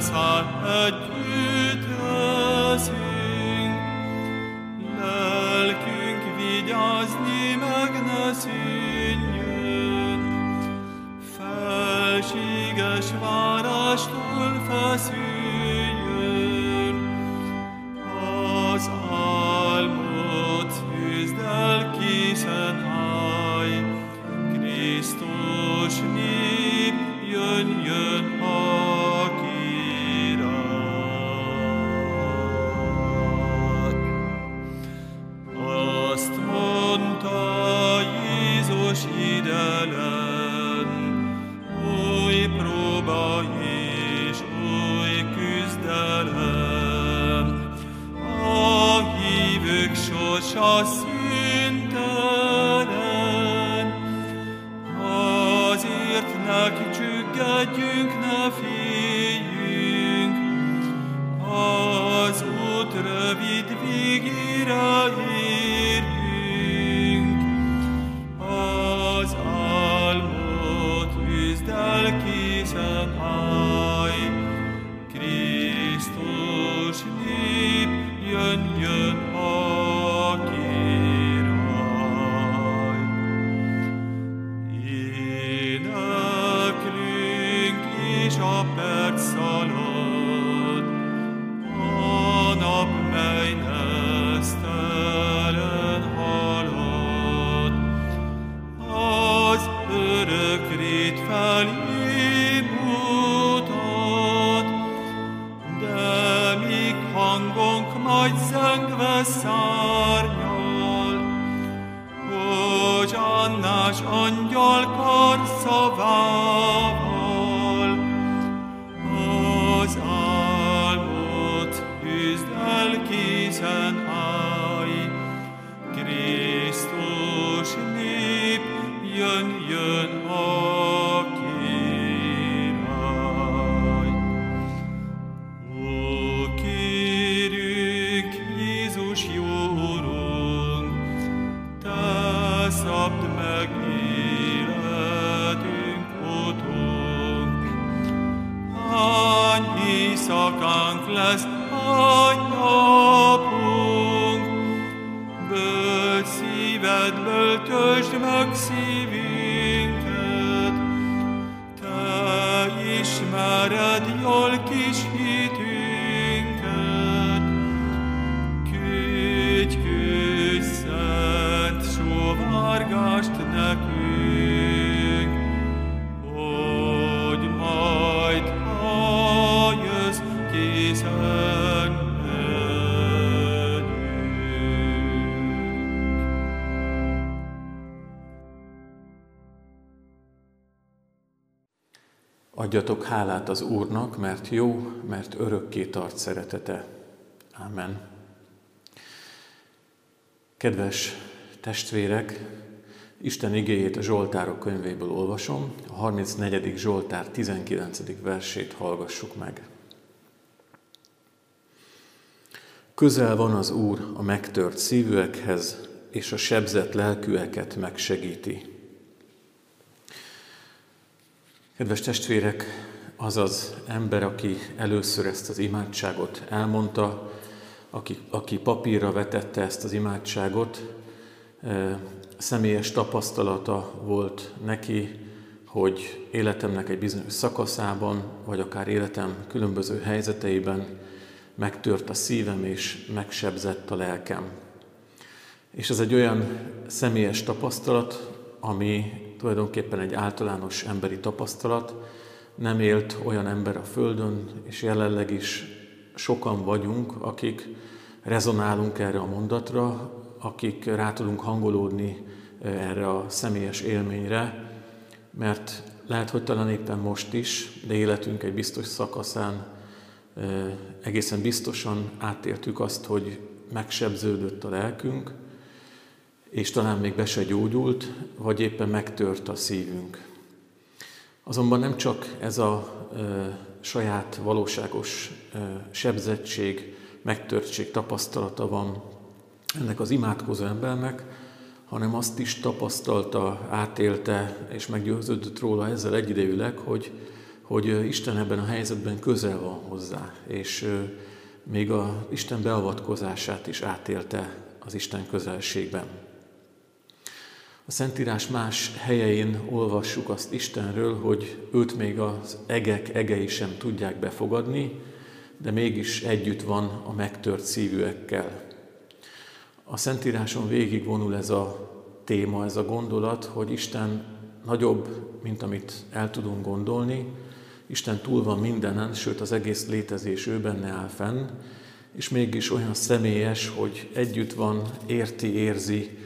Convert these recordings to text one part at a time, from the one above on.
Ezzel együtt leszünk, lelkünk vigyázni meg ne szűnjön. Felséges várástól feszüljön, az álmod fűzd el készen állj, Krisztus nép jön. Adjatok hálát az Úrnak, mert jó, mert örökké tart szeretete. Ámen. Kedves testvérek, Isten igéjét a Zsoltárok könyvéből olvasom, a 34. Zsoltár 19. versét hallgassuk meg. Közel van az Úr a megtört szívűekhez, és a sebzett lelkűeket megsegíti. Kedves testvérek, az az ember, aki először ezt az imádságot elmondta, aki papírra vetette ezt az imádságot, személyes tapasztalata volt neki, hogy életemnek egy bizonyos szakaszában, vagy akár életem különböző helyzeteiben megtört a szívem és megsebzett a lelkem. És ez egy olyan személyes tapasztalat, ami tulajdonképpen egy általános emberi tapasztalat. Nem élt olyan ember a Földön, és jelenleg is sokan vagyunk, akik rezonálunk erre a mondatra, akik rá tudunk hangolódni erre a személyes élményre, mert lehet, hogy talán éppen most is, de életünk egy biztos szakaszán egészen biztosan átéltük azt, hogy megsebződött a lelkünk, és talán még be se gyógyult, vagy éppen megtört a szívünk. Azonban nem csak ez a saját valóságos sebzettség, megtörtség tapasztalata van ennek az imádkozó embernek, hanem azt is tapasztalta, átélte és meggyőződött róla ezzel egyidejűleg, hogy, hogy Isten ebben a helyzetben közel van hozzá, és még a Isten beavatkozását is átélte az Isten közelségben. A Szentírás más helyein olvassuk azt Istenről, hogy őt még az egek egei sem tudják befogadni, de mégis együtt van a megtört szívűekkel. A Szentíráson végigvonul ez a téma, ez a gondolat, hogy Isten nagyobb, mint amit el tudunk gondolni. Isten túl van mindenen, sőt az egész létezés ő benne áll fenn, és mégis olyan személyes, hogy együtt van, érti, érzi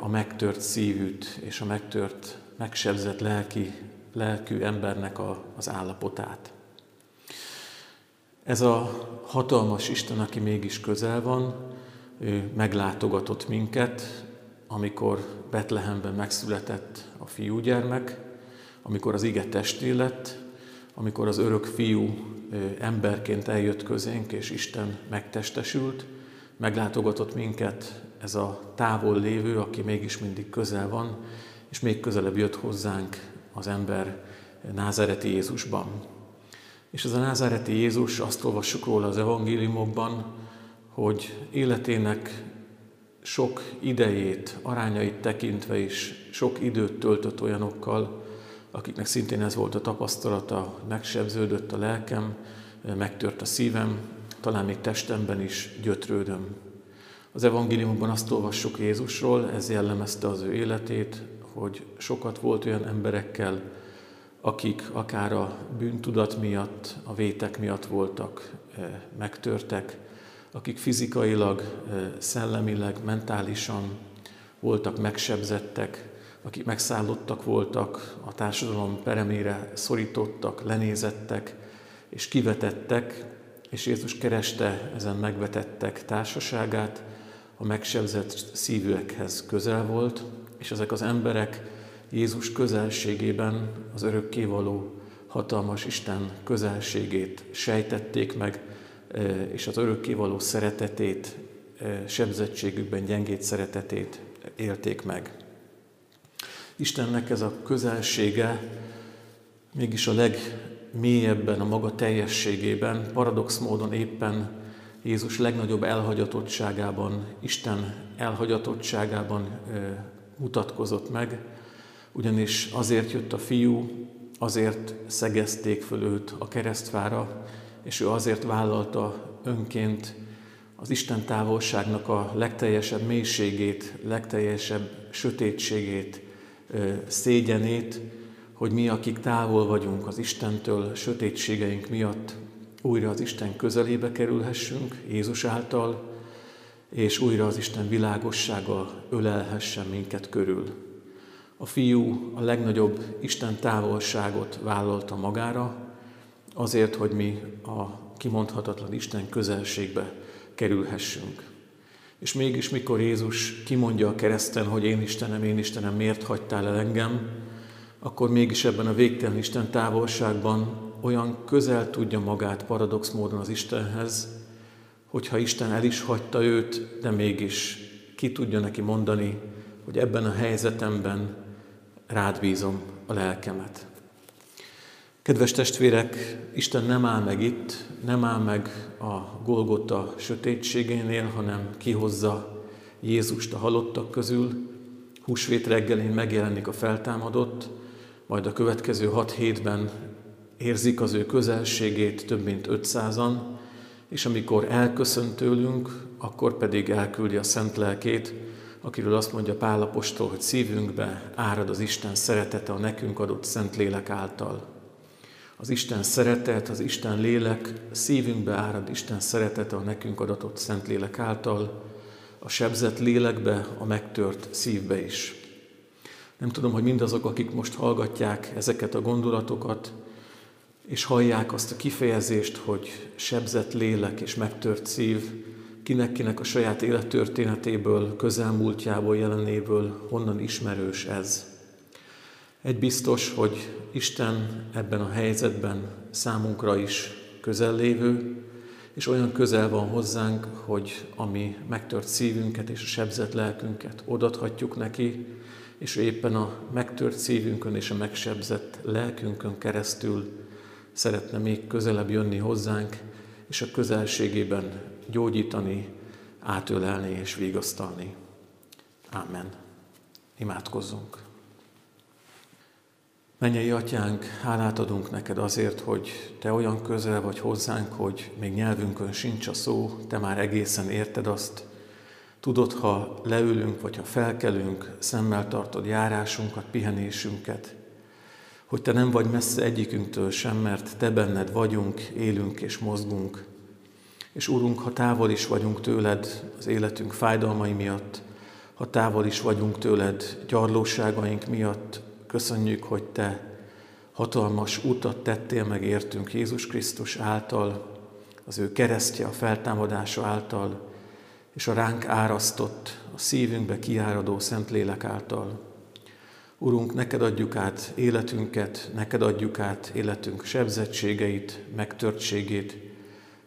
a megtört szívűt és a megsebzett lelkű embernek az állapotát. Ez a hatalmas Isten, aki mégis közel van, ő meglátogatott minket, amikor Betlehemben megszületett a fiúgyermek, amikor az ige testé lett, amikor az örök fiú emberként eljött közénk, és Isten megtestesült, meglátogatott minket ez a távol lévő, aki mégis mindig közel van, és még közelebb jött hozzánk az ember názáreti Jézusban. És ez a názáreti Jézus, azt olvassuk róla az evangéliumokban, hogy életének sok idejét, arányait tekintve is sok időt töltött olyanokkal, akiknek szintén ez volt a tapasztalata, hogy megsebződött a lelkem, megtört a szívem, talán még testemben is gyötrődöm. Az evangéliumokban azt olvassuk Jézusról, ez jellemezte az ő életét, hogy sokat volt olyan emberekkel, akik akár a bűntudat miatt, a vétek miatt voltak, megtörtek, akik fizikailag, szellemileg, mentálisan voltak megsebzettek, akik megszállottak voltak, a társadalom peremére szorítottak, lenézettek és kivetettek, és Jézus kereste ezen megvetettek társaságát, a megsebzett szívűekhez közel volt, és ezek az emberek Jézus közelségében az örökkévaló hatalmas Isten közelségét sejtették meg, és az örökkévaló szeretetét, sebzettségükben gyengét szeretetét élték meg. Istennek ez a közelsége mégis a legmélyebben, a maga teljességében, paradox módon éppen Jézus legnagyobb elhagyatottságában, Isten elhagyatottságában mutatkozott meg, ugyanis azért jött a fiú, azért szegezték föl őt a keresztfára, és ő azért vállalta önként az Isten távolságnak a legteljesebb mélységét, legteljesebb sötétségét, szégyenét, hogy mi, akik távol vagyunk az Istentől, sötétségeink miatt újra az Isten közelébe kerülhessünk Jézus által, és újra az Isten világossága ölelhessen minket körül. A fiú a legnagyobb Isten távolságot vállalta magára, azért, hogy mi a kimondhatatlan Isten közelségbe kerülhessünk. És mégis, mikor Jézus kimondja a kereszten, hogy én Istenem, miért hagytál el engem, akkor mégis ebben a végtelen Isten távolságban olyan közel tudja magát paradox módon az Istenhez, hogyha Isten el is hagyta őt, de mégis ki tudja neki mondani, hogy ebben a helyzetemben rád bízom a lelkemet. Kedves testvérek, Isten nem áll meg itt, nem áll meg a Golgota sötétségénél, hanem kihozza Jézust a halottak közül. Húsvét reggelén megjelenik a feltámadott, majd a következő 6 hétben érzik az ő közelségét több mint 500-an, és amikor elköszön tőlünk, akkor pedig elküldi a Szent Lelkét, akiről azt mondja Pál apostol, hogy szívünkbe árad az Isten szeretete a nekünk adott Szent Lélek által. Az Isten szeretet, az Isten lélek, szívünkbe árad Isten szeretete a nekünk adatott Szent Lélek által, a sebzett lélekbe, a megtört szívbe is. Nem tudom, hogy mindazok, akik most hallgatják ezeket a gondolatokat, és hallják azt a kifejezést, hogy sebzett lélek és megtört szív, kinek-kinek a saját élettörténetéből, közelmúltjából, jelenéből, honnan ismerős ez. Egy biztos, hogy Isten ebben a helyzetben számunkra is közel lévő, és olyan közel van hozzánk, hogy a mi megtört szívünket és a sebzett lelkünket odaadhatjuk neki, és éppen a megtört szívünkön és a megsebzett lelkünkön keresztül szeretne még közelebb jönni hozzánk, és a közelségében gyógyítani, átölelni és vigasztalni. Amen. Imádkozzunk. Mennyei Atyánk, hálát adunk neked azért, hogy te olyan közel vagy hozzánk, hogy még nyelvünkön sincs a szó, te már egészen érted azt. Tudod, ha leülünk, vagy ha felkelünk, szemmel tartod járásunkat, pihenésünket, hogy te nem vagy messze egyikünktől sem, mert te benned vagyunk, élünk és mozgunk. És Urunk, ha távol is vagyunk tőled az életünk fájdalmai miatt, ha távol is vagyunk tőled gyarlóságaink miatt, köszönjük, hogy te hatalmas utat tettél meg értünk Jézus Krisztus által, az ő keresztje, a feltámadása által, és a ránk árasztott, a szívünkbe kiáradó Szentlélek által. Urunk, neked adjuk át életünket, neked adjuk át életünk sebzettségeit, megtörtségét.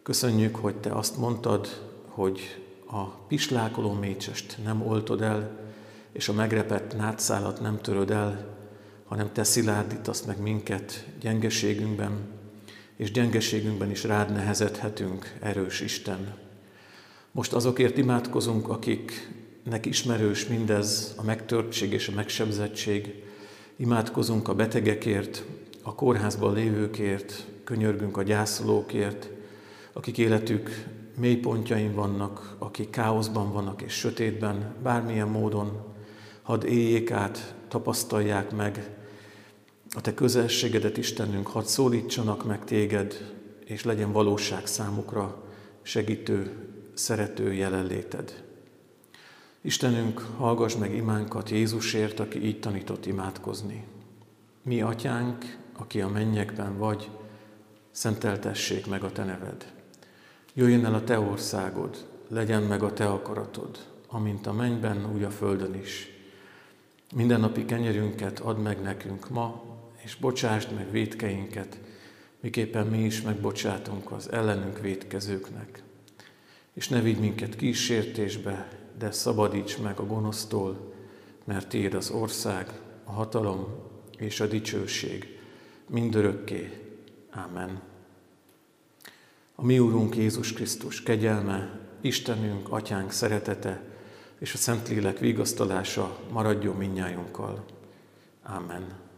Köszönjük, hogy te azt mondtad, hogy a pislákoló mécsest nem oltod el, és a megrepett nátszálat nem töröd el, hanem te szilárdítasz meg minket gyengeségünkben, és gyengeségünkben is rád nehezedhetünk, erős Isten. Most azokért imádkozunk, akiknek ismerős mindez, a megtörtség és a megsebzettség. Imádkozunk a betegekért, a kórházban lévőkért, könyörgünk a gyászolókért, akik életük mélypontjain vannak, akik káoszban vannak és sötétben, bármilyen módon hadd éljék át, tapasztalják meg a te közelségedet, Istenünk, hadd szólítsanak meg téged, és legyen valóság számukra segítő, szerető jelenléted. Istenünk, hallgass meg imánkat Jézusért, aki így tanított imádkozni. Mi Atyánk, aki a mennyekben vagy, szenteltessék meg a te neved. Jöjjön el a te országod, legyen meg a te akaratod, amint a mennyben, úgy a földön is. Mindennapi kenyerünket add meg nekünk ma, és bocsásd meg vétkeinket, miképpen mi is megbocsátunk az ellenünk vétkezőknek. És ne vigy minket kísértésbe, de szabadíts meg a gonosztól, mert tiéd az ország, a hatalom és a dicsőség mindörökké. Amen. A mi Úrunk Jézus Krisztus kegyelme, Istenünk, Atyánk szeretete és a Szentlélek vigasztalása maradjon mindnyájunkkal. Amen.